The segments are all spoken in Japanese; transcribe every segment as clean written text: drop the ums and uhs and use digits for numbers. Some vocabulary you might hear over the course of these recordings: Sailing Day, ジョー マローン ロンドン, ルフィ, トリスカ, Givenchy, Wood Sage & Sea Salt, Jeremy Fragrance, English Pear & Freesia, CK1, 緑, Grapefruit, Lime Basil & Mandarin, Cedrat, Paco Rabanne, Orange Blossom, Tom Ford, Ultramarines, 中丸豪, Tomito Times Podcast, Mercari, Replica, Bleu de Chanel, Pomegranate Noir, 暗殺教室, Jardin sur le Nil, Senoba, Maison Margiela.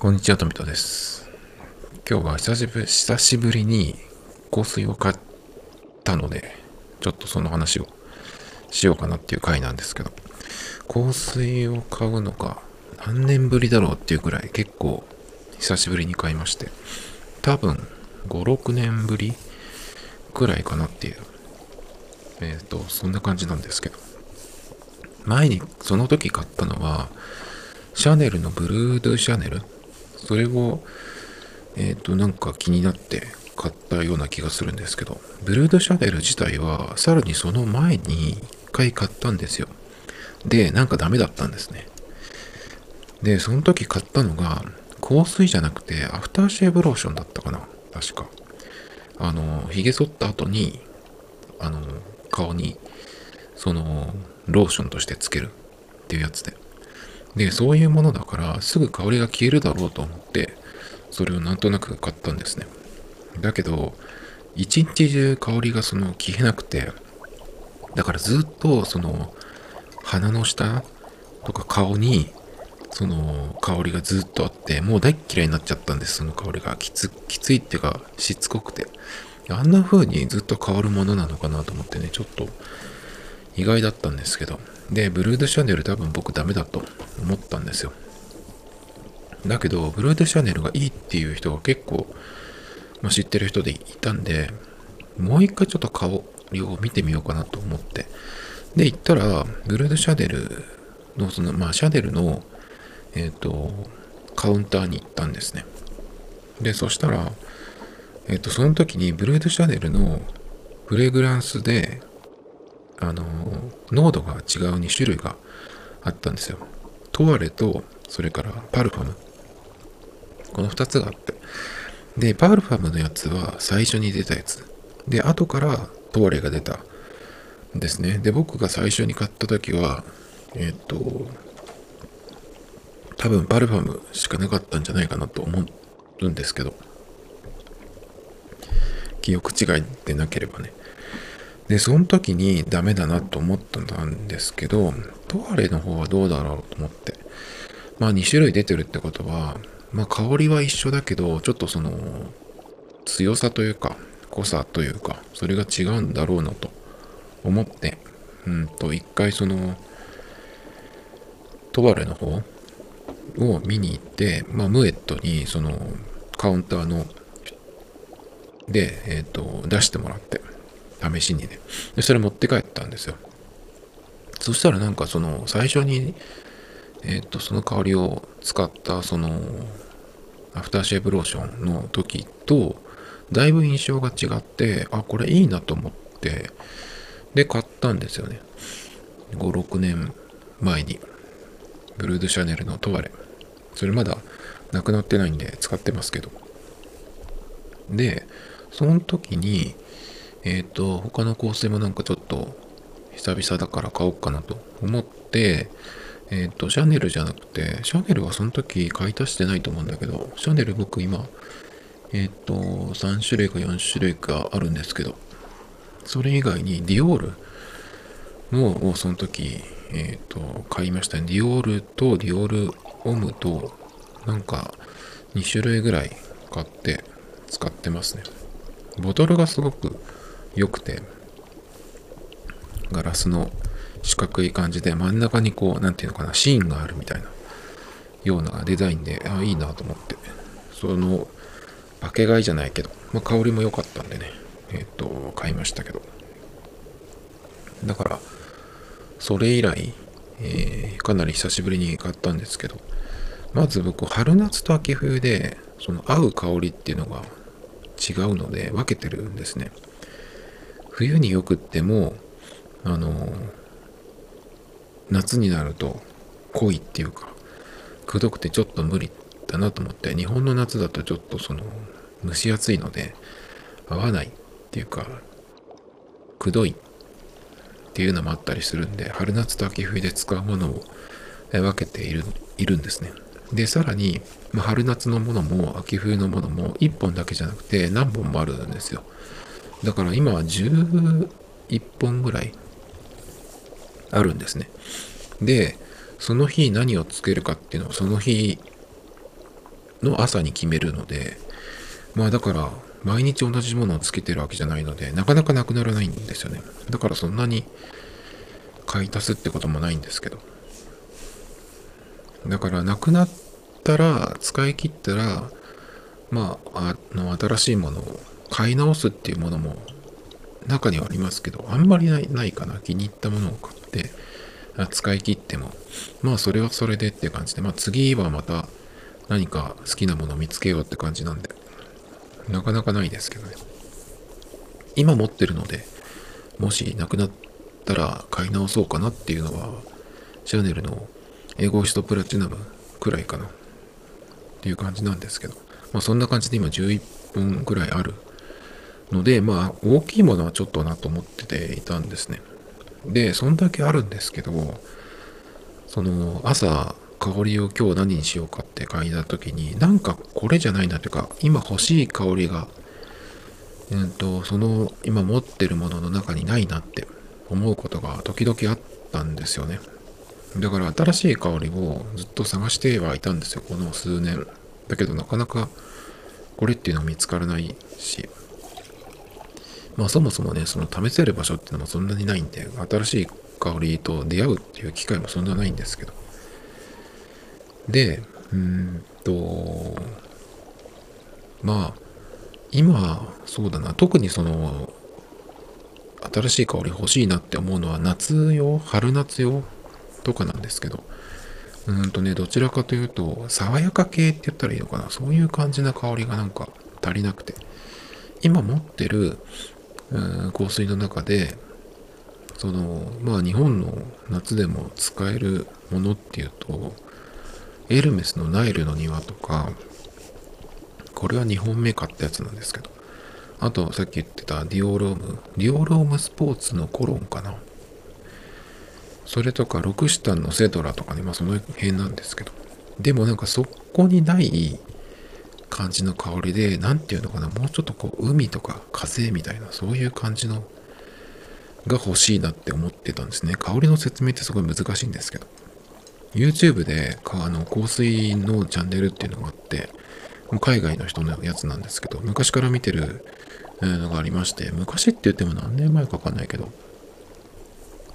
こんにちは、トミトです。今日は久しぶりに香水を買ったので、ちょっとその話をしようかなっていう回なんですけど、香水を買うのが何年ぶりだろうっていうくらい結構久しぶりに買いまして、多分5、6年ぶりくらいかなっていう、そんな感じなんですけど、前にその時買ったのは、シャネルのブルードゥシャネル、それを、なんか気になって買ったような気がするんですけど、ブルードシャネル自体はさらにその前に1回買ったんですよ。で、なんかダメだったんですね。で、その時買ったのが香水じゃなくてアフターシェーブローションだったかな、確か。髭剃った後に、顔に、ローションとしてつけるっていうやつで。で、そういうものだからすぐ香りが消えるだろうと思って、それをなんとなく買ったんですね。だけど、一日中香りが消えなくて、だからずっと鼻の下とか顔に香りがずっとあって、もう大っ嫌いになっちゃったんです、その香りが。きついっていうか、しつこくて。あんな風にずっと香るものなのかなと思ってね、ちょっと意外だったんですけど。で、ブルードゥシャネル多分僕ダメだと思ったんですよ。だけど、ブルードゥシャネルがいいっていう人が結構、知ってる人でいたんで、もう一回ちょっと香りを見てみようかなと思って。で、行ったら、ブルードゥシャネルの、シャネルの、カウンターに行ったんですね。で、そしたら、その時にブルードゥシャネルのフレグランスで、濃度が違う2種類があったんですよ。トワレと、それからパルファム。この2つがあって。で、パルファムのやつは最初に出たやつ。で、後からトワレが出たんですね。で、僕が最初に買った時は、多分パルファムしかなかったんじゃないかなと思うんですけど。記憶違いでなければね。で、その時にダメだなと思ったんですけど、トワレの方はどうだろうと思って。2種類出てるってことは、香りは一緒だけど、ちょっと強さというか、濃さというか、それが違うんだろうなと思って、一回トワレの方を見に行って、ムエットにカウンターの、で、出してもらって。試しにね。で、それ持って帰ったんですよ。そしたらなんか最初に、その香りを使ったアフターシェーブローションの時と、だいぶ印象が違って、あ、これいいなと思って、で、買ったんですよね。5、6年前に。ブルードシャネルのトワレ。それまだなくなってないんで使ってますけど。で、その時に、他の香水もなんかちょっと久々だから買おうかなと思って、シャネルじゃなくて、シャネルはその時買い足してないと思うんだけど、シャネル僕今、3種類か4種類かあるんですけど、それ以外にディオールをその時、買いましたね。ディオールとディオールオムと、なんか2種類ぐらい買って使ってますね。ボトルがすごく良くて、ガラスの四角い感じで真ん中にシーンがあるみたいなようなデザインで、いいなと思って、化け買いじゃないけど、香りも良かったんでね、買いましたけど。だから、それ以来、かなり久しぶりに買ったんですけど、まず僕、春夏と秋冬で、合う香りっていうのが違うので分けてるんですね。冬によくっても、夏になると濃いっていうか、くどくてちょっと無理だなと思って、日本の夏だとちょっと蒸し暑いので、合わないっていうか、くどいっていうのもあったりするんで、春夏と秋冬で使うものを分けているんですね。で、さらに、春夏のものも秋冬のものも1本だけじゃなくて何本もあるんですよ。だから今は11本ぐらいあるんですね。で、その日何をつけるかっていうのをその日の朝に決めるので、まあだから毎日同じものをつけてるわけじゃないので、なかなかなくならないんですよね。だからそんなに買い足すってこともないんですけど、だからなくなったら、使い切ったら、まあ、新しいものを買い直すっていうものも中にはありますけど、あんまりないかな。気に入ったものを買って使い切っても、まあそれはそれでっていう感じで、まあ次はまた何か好きなものを見つけようって感じなんで、なかなかないですけどね。今持ってるので、もしなくなったら買い直そうかなっていうのは、シャネルのエゴイストプラチナムくらいかなっていう感じなんですけど、まあそんな感じで今11本くらいあるので、まあ大きいものはちょっとなと思ってていたんですね。で、そんだけあるんですけど、その朝香りを今日何にしようかって嗅いだ時に、なんかこれじゃないなというか、今欲しい香りが、その今持ってるものの中にないなって思うことが時々あったんですよね。だから新しい香りをずっと探してはいたんですよ、この数年。だけどなかなかこれっていうのは見つからないし、まあそもそもね、その試せる場所っていうのもそんなにないんで、新しい香りと出会うっていう機会もそんなないんですけど。で、まあ、今、そうだな、特にその、新しい香り欲しいなって思うのは夏用、春夏用とかなんですけど、どちらかというと、爽やか系って言ったらいいのかな、そういう感じな香りがなんか足りなくて、今持ってる、香水の中で、その、まあ日本の夏でも使えるものっていうと、エルメスのナイルの庭とか、これは2本目買ったやつなんですけど、あとさっき言ってたディオロームスポーツのコロンかな。それとかロクシタンのセドラとかね、まあその辺なんですけど、でもなんかそこにない感じの香りで、なんていうのかな、もうちょっとこう海とか風みたいな、そういう感じのが欲しいなって思ってたんですね。香りの説明ってすごい難しいんですけど、YouTube で香水のチャンネルっていうのがあって、海外の人のやつなんですけど、昔から見てるのがありまして、昔って言っても何年前かわかんないけど、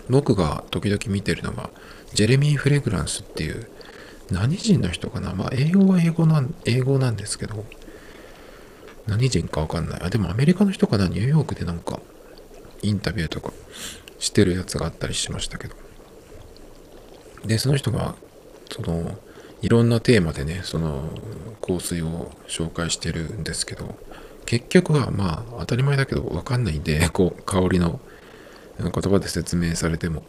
僕が時々見てるのはジェレミー・フレグランスっていう何人の人かな、まあ英語は英語なんですけど、何人かわかんない、でもアメリカの人かな、ニューヨークでなんかインタビューとかしてるやつがあったりしましたけど、でその人がそのいろんなテーマでね、その香水を紹介してるんですけど、結局はまあ当たり前だけど分かんないんで、こう香りの言葉で説明されても、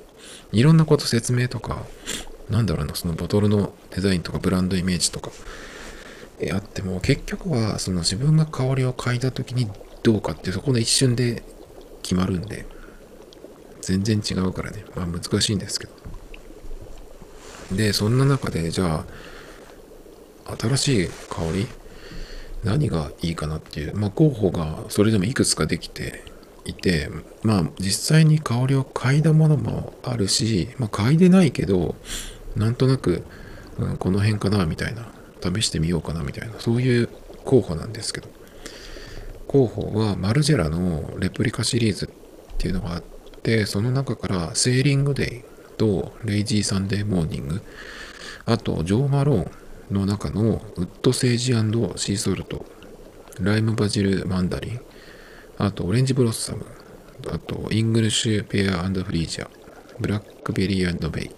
いろんなこと説明とか、なんだろうな、そのボトルのデザインとかブランドイメージとかあっても、結局はその自分が香りを嗅いだ時にどうかっていう、そこの一瞬で決まるんで、全然違うからね、まあ難しいんですけど。で、そんな中で、じゃあ、新しい香り、何がいいかなっていう、まあ、候補がそれでもいくつかできていて、まあ、実際に香りを嗅いだものもあるし、まあ、嗅いでないけど、なんとなく、この辺かな、みたいな、試してみようかな、みたいな、そういう候補なんですけど、候補は、マルジェラのレプリカシリーズっていうのがあって、その中から、セーリングデイ、とレイジーサンデーモーニング、あとジョー・マローンの中のウッドセージ&シーソルト、ライムバジルマンダリン、あとオレンジブロッサム、あとイングリッシュペア&フリージャ、ブラックベリー&ベイ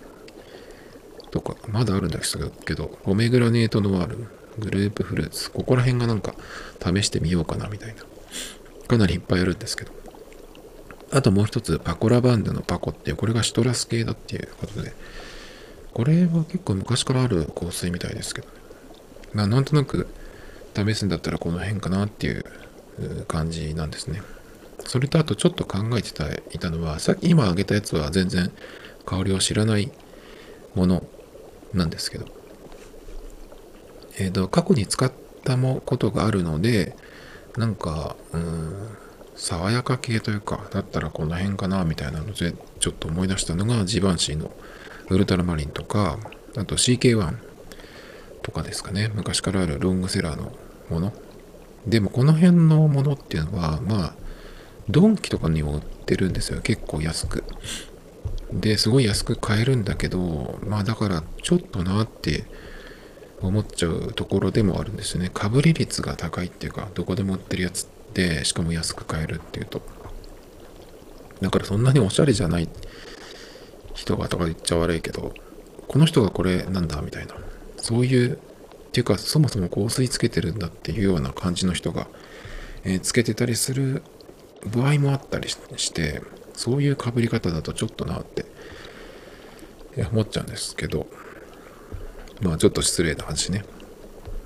とか、まだあるんだけど、ポメグラネートノワール、グループフルーツ、ここら辺がなんか試してみようかなみたいな、かなりいっぱいあるんですけど、あともう一つ、パコラバンドのパコっていう、これがシトラス系だっていうことで、これは結構昔からある香水みたいですけどね。まあなんとなく試すんだったらこの辺かなっていう感じなんですね。それとあとちょっと考えていたのは、さっき今挙げたやつは全然香りを知らないものなんですけど、過去に使ったことがあるので、なんか、爽やか系というか、だったらこの辺かなみたいなので、ちょっと思い出したのがジバンシーのウルトラマリンとか、あと CK1 とかですかね、昔からあるロングセラーのものでも、この辺のものっていうのはまあドンキとかにも売ってるんですよ、結構安くで、すごい安く買えるんだけど、まあだからちょっとなって思っちゃうところでもあるんですよね。かぶり率が高いっていうか、どこでも売ってるやつで、しかも安く買えるっていうと、だからそんなにおしゃれじゃない人がとか言っちゃ悪いけど、この人がこれなんだみたいな、そういうっていうか、そもそも香水つけてるんだっていうような感じの人が、つけてたりする場合もあったりして、そういう被り方だとちょっとなって思っちゃうんですけど、まあちょっと失礼な話ね。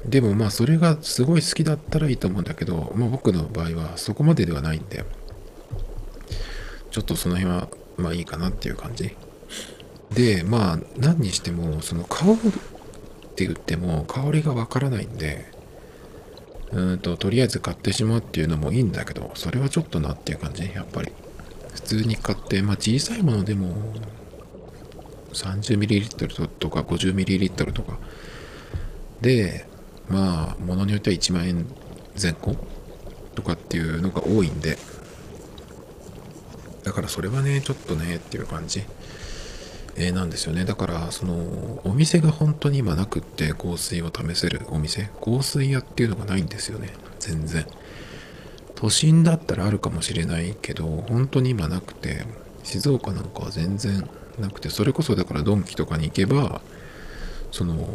でもまあそれがすごい好きだったらいいと思うんだけど、まあ僕の場合はそこまでではないんで、ちょっとその辺はまあいいかなっていう感じで、まあ何にしてもその香るって言っても香りがわからないんで、とりあえず買ってしまうっていうのもいいんだけど、それはちょっとなっていう感じ、やっぱり普通に買って、まあ小さいものでも 30ml とか 50ml とかで、まあものによっては1万円前後とかっていうのが多いんで、だからそれはねちょっとねっていう感じ、なんですよね。だからそのお店が本当に今なくって、香水を試せるお店、香水屋っていうのがないんですよね、全然。都心だったらあるかもしれないけど、本当に今なくて、静岡なんかは全然なくて、それこそだからドンキとかに行けば、その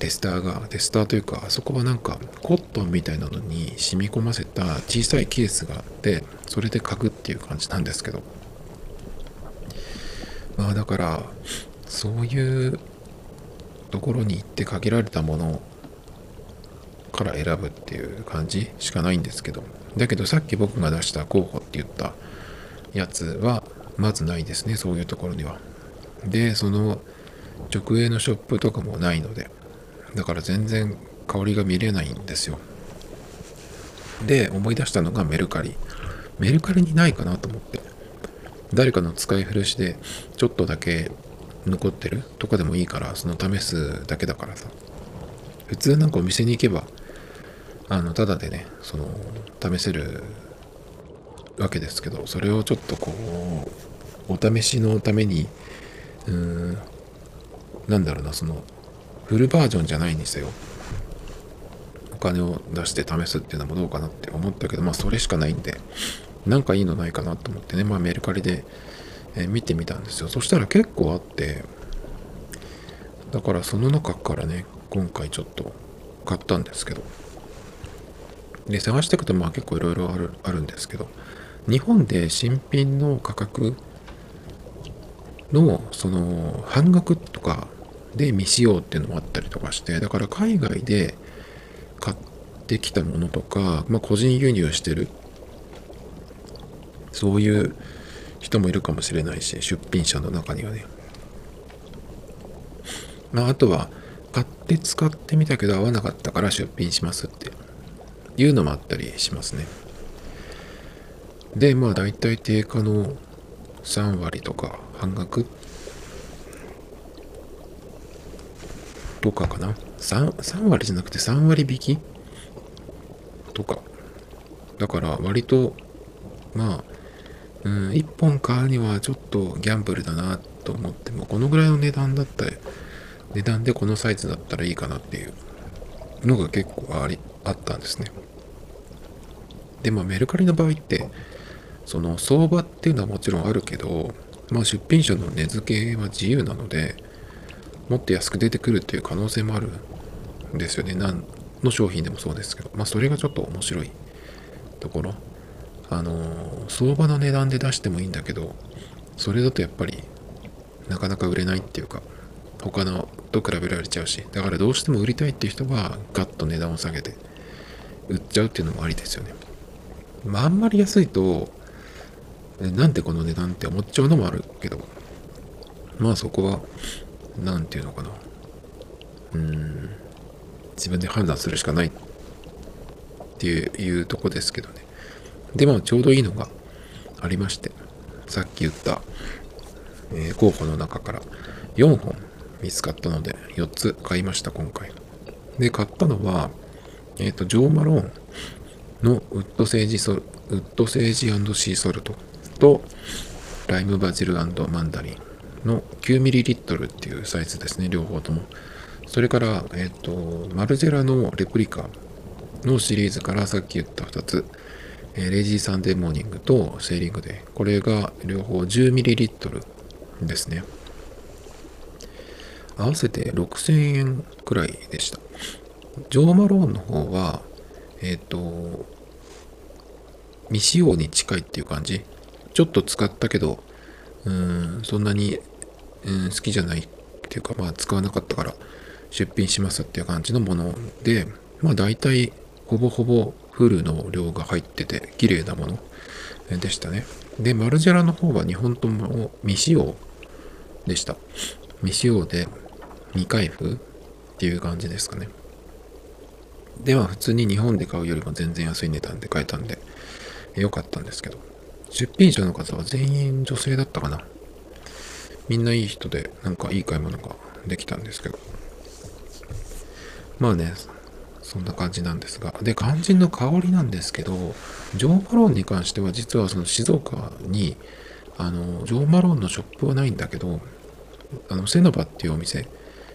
テスターというか、あそこはなんかコットンみたいなのに染み込ませた小さいケースがあって、それで嗅ぐっていう感じなんですけど、まあだからそういうところに行って限られたものから選ぶっていう感じしかないんですけど、だけどさっき僕が出した候補って言ったやつはまずないですね、そういうところには。で、その直営のショップとかもないので、だから全然香りが見れないんですよ。で、思い出したのがメルカリ。メルカリにないかなと思って、誰かの使い古しでちょっとだけ残ってるとかでもいいから、その試すだけだからさ、普通なんかお店に行けばただでね、その試せるわけですけど、それをちょっとこうお試しのために、なんだろうな、そのフルバージョンじゃないにせよお金を出して試すっていうのもどうかなって思ったけど、まあそれしかないんで、なんかいいのないかなと思ってね、まあメルカリで見てみたんですよ。そしたら結構あって、だからその中からね今回ちょっと買ったんですけど、で探していくとまあ結構いろいろあるんですけど、日本で新品の価格のその半額とかで未使用っていうのもあったりとかして、だから海外で買ってきたものとか、まあ個人輸入してるそういう人もいるかもしれないし、出品者の中にはね、まああとは買って使ってみたけど合わなかったから出品しますっていうのもあったりしますね。でまあ大体定価の3割とか半額とかかな、3割じゃなくて3割引きとかだから、割とまあ1本買うにはちょっとギャンブルだなと思って、もこのぐらいの値段でこのサイズだったらいいかなっていうのが結構あったんですね。でまあメルカリの場合って、その相場っていうのはもちろんあるけど、まあ出品者の値付けは自由なので、もっと安く出てくるっていう可能性もあるんですよね、何の商品でもそうですけど、まあそれがちょっと面白いところ。相場の値段で出してもいいんだけど、それだとやっぱりなかなか売れないっていうか、他のと比べられちゃうし、だからどうしても売りたいっていう人はガッと値段を下げて売っちゃうっていうのもありですよね。まああんまり安いとなんでこの値段って思っちゃうのもあるけど、まあそこはなんていうのかな、自分で判断するしかないっていうとこですけどね。でまあちょうどいいのがありまして、さっき言った、候補の中から4本見つかったので4つ買いました今回。で買ったのはジョー・マローンのウッドセージ&シーソルトとライムバジル&マンダリンの 9ml っていうサイズですね、両方とも。それから、マルジェラのレプリカのシリーズからさっき言った2つ、レイジーサンデーモーニングとセーリングデー、これが両方 10ml ですね。合わせて6000円くらいでした。ジョー・マローンの方は、未使用に近いっていう感じ。ちょっと使ったけど、そんなに、好きじゃないっていうか、まあ使わなかったから出品しますっていう感じのもので、まあ大体ほぼほぼフルの量が入ってて綺麗なものでしたね。で、マルジェラの方は2本とも未使用でした。未使用で未開封っていう感じですかね。では普通に日本で買うよりも全然安い値段で買えたんで良かったんですけど、出品者の方は全員女性だったかな。みんないい人で、なんかいい買い物ができたんですけど、まあね、そんな感じなんですが、で肝心の香りなんですけど、ジョー・マローンに関しては実はその静岡にジョー・マローンのショップはないんだけど、セノバっていうお店、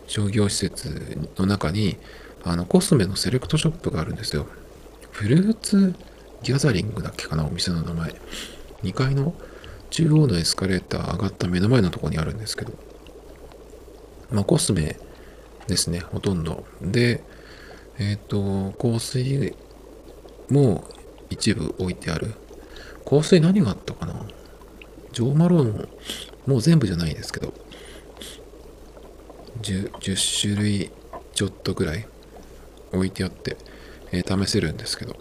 商業施設の中にコスメのセレクトショップがあるんですよ。フルーツギャザリングだっけかな、お店の名前。2階の中央のエスカレーター上がった目の前のところにあるんですけど、まあコスメですね、ほとんど。で、香水も一部置いてある。香水何があったかな？ジョー・マローンの、もう全部じゃないですけど、10種類ちょっとぐらい置いてあって、試せるんですけど、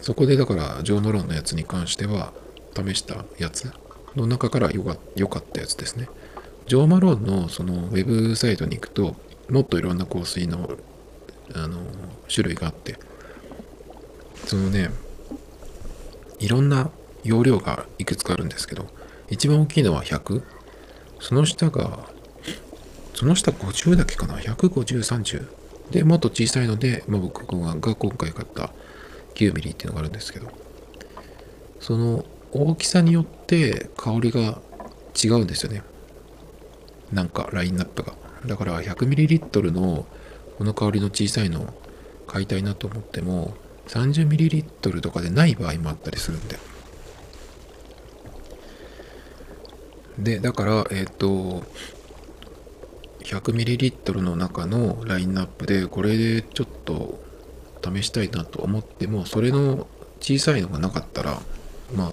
そこでだからジョー・マローンのやつに関しては試したやつの中から良かったやつですね。ジョー・マローンのそのウェブサイトに行くともっといろんな香水の種類があって、そのね、いろんな容量がいくつかあるんですけど、一番大きいのは100、その下50だっけかな、150、30で、もっと小さいので、まあ、僕が今回買った9ミリっていうのがあるんですけど、その大きさによって香りが違うんですよね。なんかラインナップが。だから100ml のこの香りの小さいのを買いたいなと思っても 30ml とかでない場合もあったりするんで。で、だから、100ml の中のラインナップでこれでちょっと試したいなと思っても、それの小さいのがなかったらまあ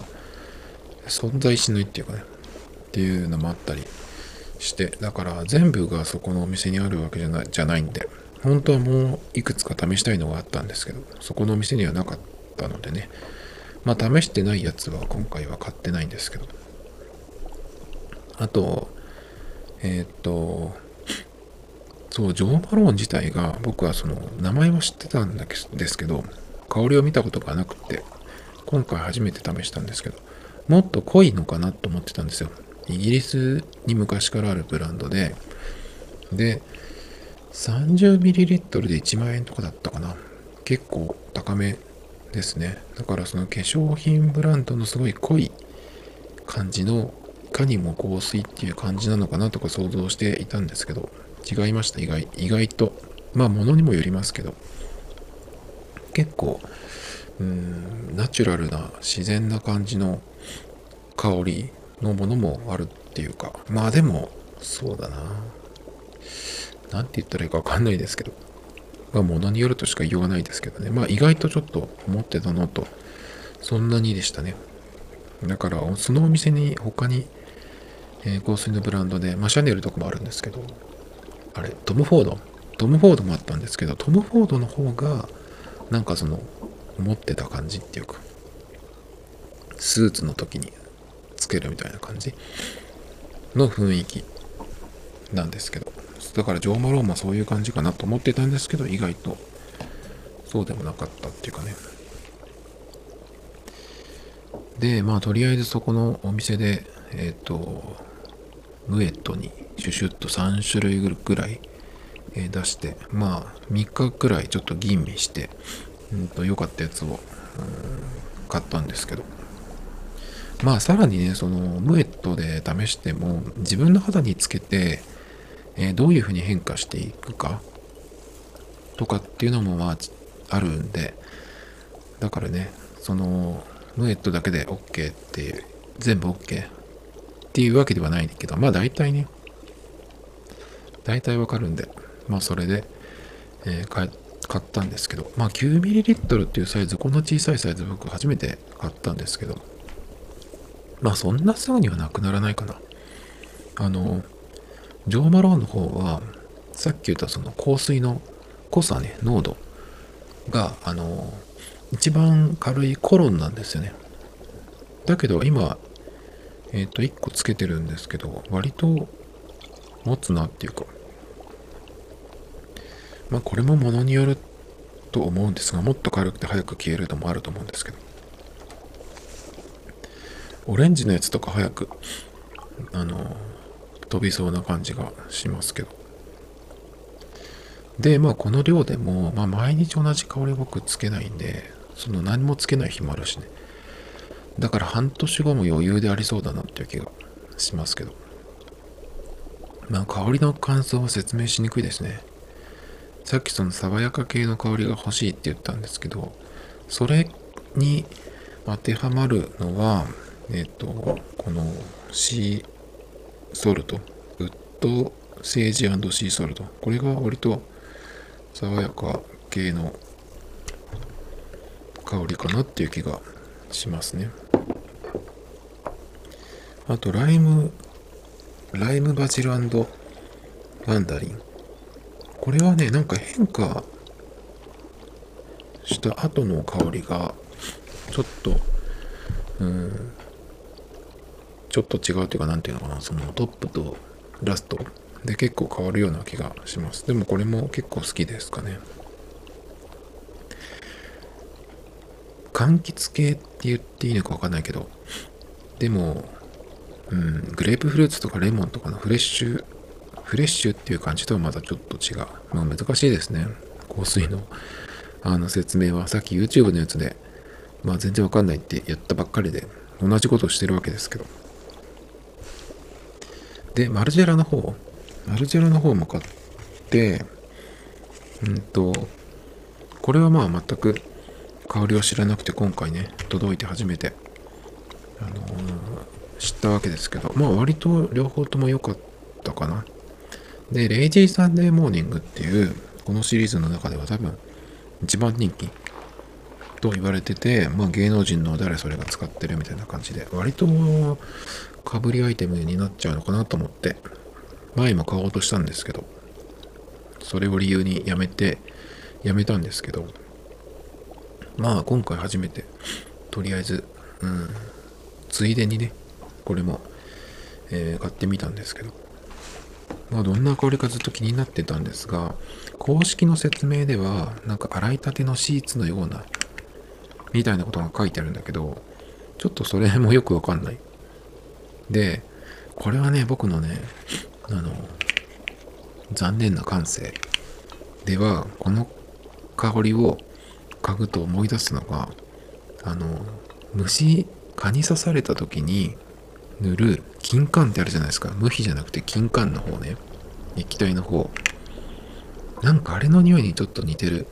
存在しないっていうかね、っていうのもあったりして、だから全部がそこのお店にあるわけじゃないんで、本当はもういくつか試したいのがあったんですけど、そこのお店にはなかったのでね、まあ試してないやつは今回は買ってないんですけど、あとそう、ジョー・マローン自体が僕はその名前は知ってたんですけど、香りを見たことがなくて今回初めて試したんですけど、もっと濃いのかなと思ってたんですよ。イギリスに昔からあるブランドで、で 30ml で1万円とかだったかな、結構高めですね。だからその化粧品ブランドのすごい濃い感じの、いかにも香水っていう感じなのかなとか想像していたんですけど、違いました。意外とまあ物にもよりますけど、結構ナチュラルな自然な感じの香りのものもあるっていうか、まあでもそうだな、なんて言ったらいいかわかんないですけど、まあ物によるとしか言わないですけどね。まあ意外とちょっと思ってたのとそんなにでしたね。だからそのお店に他に香水のブランドで、まあシャネルとかもあるんですけど、あれトム・フォードもあったんですけど、トム・フォードの方がなんかその持ってた感じっていうか、スーツの時につけるみたいな感じの雰囲気なんですけど、だからジョー・マローンもそういう感じかなと思ってたんですけど、意外とそうでもなかったっていうかね。で、まあとりあえずそこのお店でムエットにシュシュッと3種類ぐらい出して、まあ3日くらいちょっと吟味して良かったやつを買ったんですけど、まあさらにね、そのムエットで試しても自分の肌につけてどういう風に変化していくかとかっていうのもまああるんで、だからね、そのムエットだけで OK っていう、全部 OK っていうわけではないんだけど、まあ大体わかるんで、まあそれで、買ったんですけど、まあ 9ml っていうサイズ、こんな小さいサイズ僕初めて買ったんですけど、まあそんなすぐにはなくならないかな。ジョー・マローンの方はさっき言ったその香水の濃さね、濃度が一番軽いコロンなんですよね。だけど今1個つけてるんですけど、割と持つなっていうか、まあこれもものによると思うんですが、もっと軽くて早く消えるのもあると思うんですけど、オレンジのやつとか早く飛びそうな感じがしますけど。でまあこの量でも、まあ、毎日同じ香り僕つけないんで、その何もつけない日もあるしね。だから半年後も余裕でありそうだなっていう気がしますけど、まあ香りの感想は説明しにくいですね。さっきその爽やか系の香りが欲しいって言ったんですけど、それに当てはまるのはこのシーソルト、ウッドセージ&シーソルト、これが割と爽やか系の香りかなっていう気がしますね。あとライムバジル&マンダリン、これはね、なんか変化した後の香りがちょっとちょっと違うというか、なんていうのかな、そのトップとラストで結構変わるような気がします。でもこれも結構好きですかね。柑橘系って言っていいのかわかんないけど、でもグレープフルーツとかレモンとかのフレッシュっていう感じとはまたちょっと違う。まあ難しいですね、香水の説明は。さっき YouTube のやつでまあ全然わかんないってやったばっかりで同じことをしてるわけですけど。でマルジェラの方も買って、これはまあ全く香りを知らなくて、今回ね届いて初めて知ったわけですけど、まあ割と両方とも良かったかな。でレイジーサンデーモーニングっていうこのシリーズの中では多分一番人気と言われてて、まあ芸能人の誰それが使ってるみたいな感じで、割とかぶりアイテムになっちゃうのかなと思って、前も買おうとしたんですけど、それを理由にやめたんですけど、まあ今回初めてとりあえずついでにねこれも買ってみたんですけど、まあどんな香りかずっと気になってたんですが、公式の説明ではなんか洗いたてのシーツのようなみたいなことが書いてあるんだけど、ちょっとそれもよくわかんない。で、これはね、僕のね、残念な感性では、この香りを嗅ぐと思い出すのが、蚊に刺された時に塗る金柑ってあるじゃないですか。無比じゃなくて金柑の方ね。液体の方。なんかあれの匂いにちょっと似てる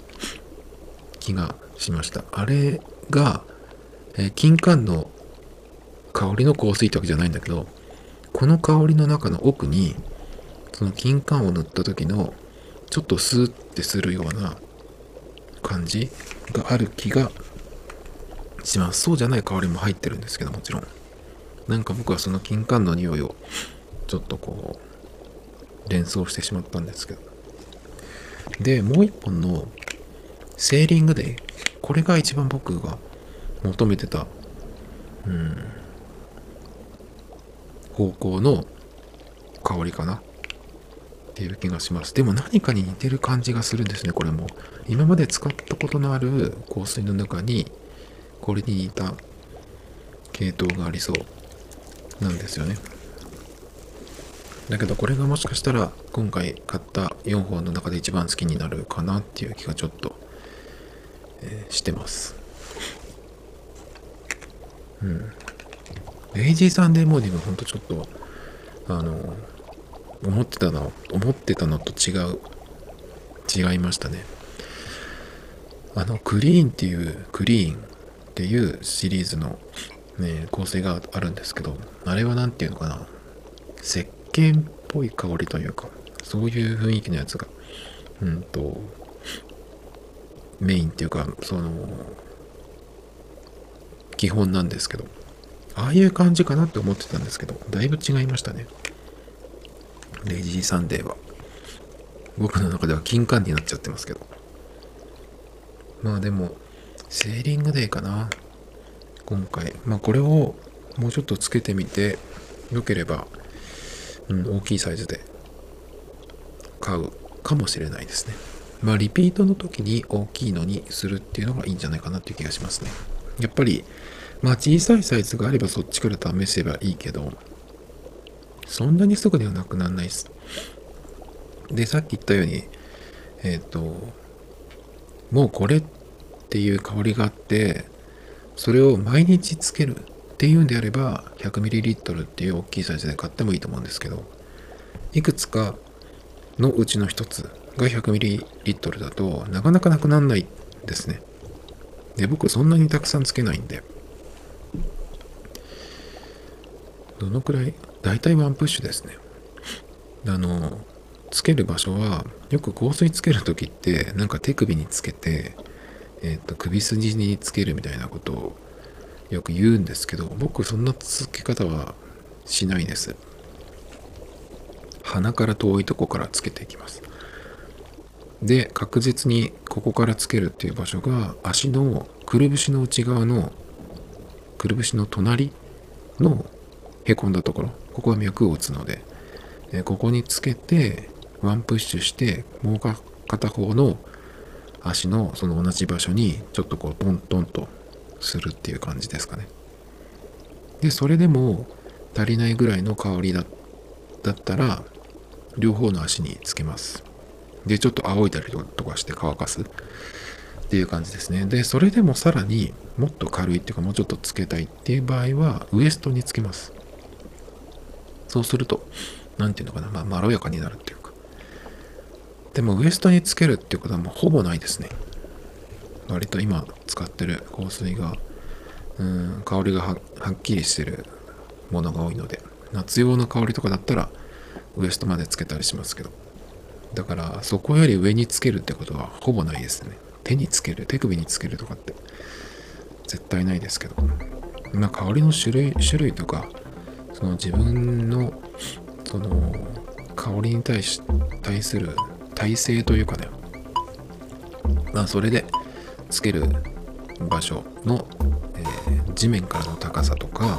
気がしました。あれが、金柑の香りの香水ってわけじゃないんだけど、この香りの中の奥にその金柑を塗った時のちょっとスーってするような感じがある気がします。そうじゃない香りも入ってるんですけど、もちろんなんか僕はその金柑の匂いをちょっとこう連想してしまったんですけど。でもう一本のセーリングデイ、これが一番僕が求めてた方向の香りかなっていう気がします。でも何かに似てる感じがするんですね。これも今まで使ったことのある香水の中にこれに似た系統がありそうなんですよね。だけどこれがもしかしたら今回買った4本の中で一番好きになるかなっていう気がちょっと、してます。うん。レイジーサンデーモーニングほんとちょっと思ってたのと違いましたね。クリーンっていうシリーズの、ね、構成があるんですけど、あれはなんていうのかな、石鹸っぽい香りというか、そういう雰囲気のやつがメインっていうか、その基本なんですけど、ああいう感じかなって思ってたんですけど、だいぶ違いましたね。レイジーサンデーは僕の中では金柑になっちゃってますけど、まあでもセーリングデーかな今回。まあこれをもうちょっとつけてみて、良ければ、大きいサイズで買うかもしれないですね。まあリピートの時に大きいのにするっていうのがいいんじゃないかなっていう気がしますね。やっぱりまあ小さいサイズがあればそっちから試せばいいけど、そんなにすぐではなくならないです。で、さっき言ったようにもうこれっていう香りがあって、それを毎日つけるっていうんであれば 100ml っていう大きいサイズで買ってもいいと思うんですけど、いくつかのうちの一つが 100ml だとなかなかなくならないですね。で、僕そんなにたくさんつけないんで、どのくらい、だいたいワンプッシュですね。つける場所は、よく香水つけるときってなんか手首につけて、首筋につけるみたいなことをよく言うんですけど、僕そんなつけ方はしないです。鼻から遠いとこからつけていきます。で、確実にここからつけるっていう場所が、足のくるぶしの内側のくるぶしの隣のへこんだところ、ここは脈を打つので、ここにつけてワンプッシュして、もう片方の足のその同じ場所にちょっとこうトントンとするっていう感じですかね。で、それでも足りないぐらいの香りだったら両方の足につけます。で、ちょっと仰いだりとかして乾かすっていう感じですね。で、それでもさらにもっと軽いっていうか、もうちょっとつけたいっていう場合はウエストにつけます。そうするとなんていうのかな、まあ、まろやかになるっていうか。でもウエストにつけるっていうことはもうほぼないですね。割と今使ってる香水が香りがはっきりしてるものが多いので、夏用の香りとかだったらウエストまでつけたりしますけど、だからそこより上につけるってことはほぼないですね。手につける、手首につけるとかって絶対ないですけど、まあ香りの種類とか、その自分のその香りに対する耐性というかね、まあそれでつける場所の、地面からの高さとか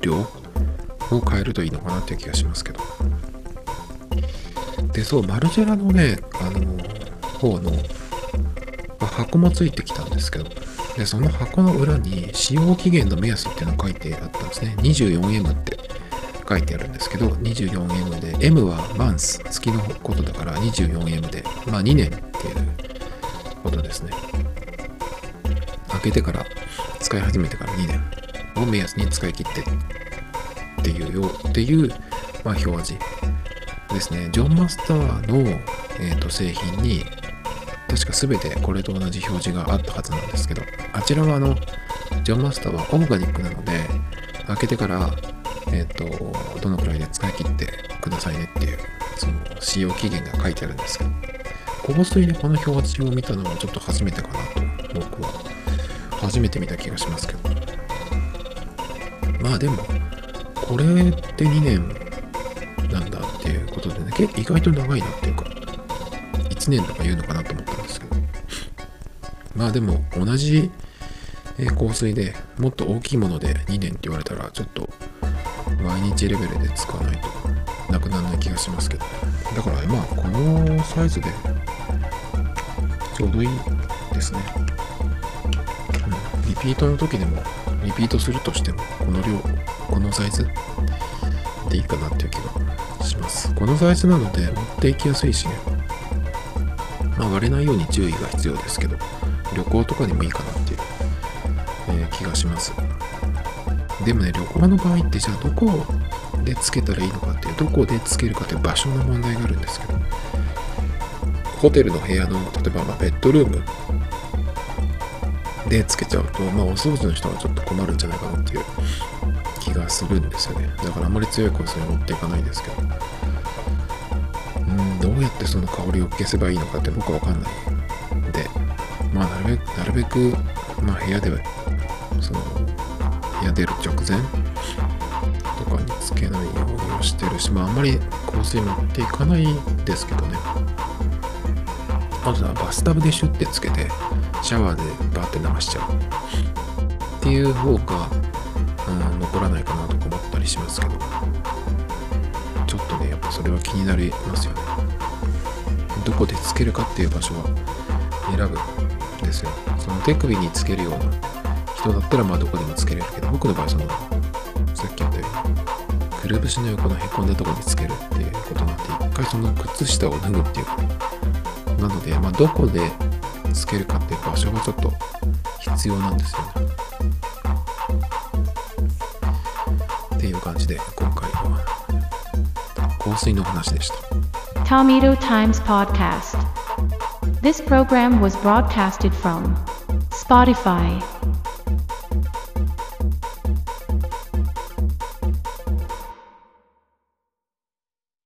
量を変えるといいのかなっていう気がしますけど。で、そう、マルジェラのね、方の、箱もついてきたんですけど、でその箱の裏に使用期限の目安っていうのが書いてあったんですね。24M って書いてあるんですけど、24M で M はマンス、月のことだから 24M で、まあ2年っていうことですね。開けてから、使い始めてから2年を目安に使い切ってっていうよっていう、まあ、表示ですね。ジョンマスターの、製品に確か全てこれと同じ表示があったはずなんですけど、あちらはジョンマスターはオーガニックなので、開けてからどのくらいで使い切ってくださいねっていう、その使用期限が書いてあるんですけど、香水でこの表示を見たのはちょっと初めてかなと、僕は初めて見た気がしますけど、まあでもこれって2年なんだっていうことでね、意外と長いなっていうか、1年とか言うのかなと思ったんですけど、まあでも同じ香水でもっと大きいもので2年って言われたら、ちょっと毎日レベルで使わないとなくならない気がしますけど、だからまあこのサイズでちょうどいいですね。リピートの時でも、リピートするとしても、この量、このサイズでいいかなっていう気がします。ます。このサイズなので持っていきやすいしね、割れないように注意が必要ですけど、旅行とかでもいいかなっていう、気がします。でもね、旅行の場合ってじゃあどこでつけたらいいのかっていう、どこでつけるかっていう場所の問題があるんですけど、ホテルの部屋の例えばベッドルームでつけちゃうと、お掃除の人はちょっと困るんじゃないかなっていう気がするんですよね。だからあまり強い香水は持っていかないですけど、どうやってその香りを消せばいいのかって僕は分かんないんで、なるべく、部屋ではその部屋出る直前とかにつけないようにはしてるし、あんまり香水持っていかないですけどね。あとはバスタブでシュッてつけてシャワーでバーって流しちゃうっていう方が、残らないかなとか思ったりしますけど、ちょっとねやっぱそれは気になりますよね。どこでつけるかっていう場所は選ぶんですよ。その手首につけるような人だったらどこでもつけれるけど、僕の場合さっき言ったようにくるぶしの横のへこんだところにつけるっていうことなんで、一回その靴下を脱ぐっていうか、なので、どこでつけるかっていう場所がちょっと必要なんですよね。っていう感じで今回は香水の話でした。Tomito Times Podcast. This program was broadcasted from Spotify.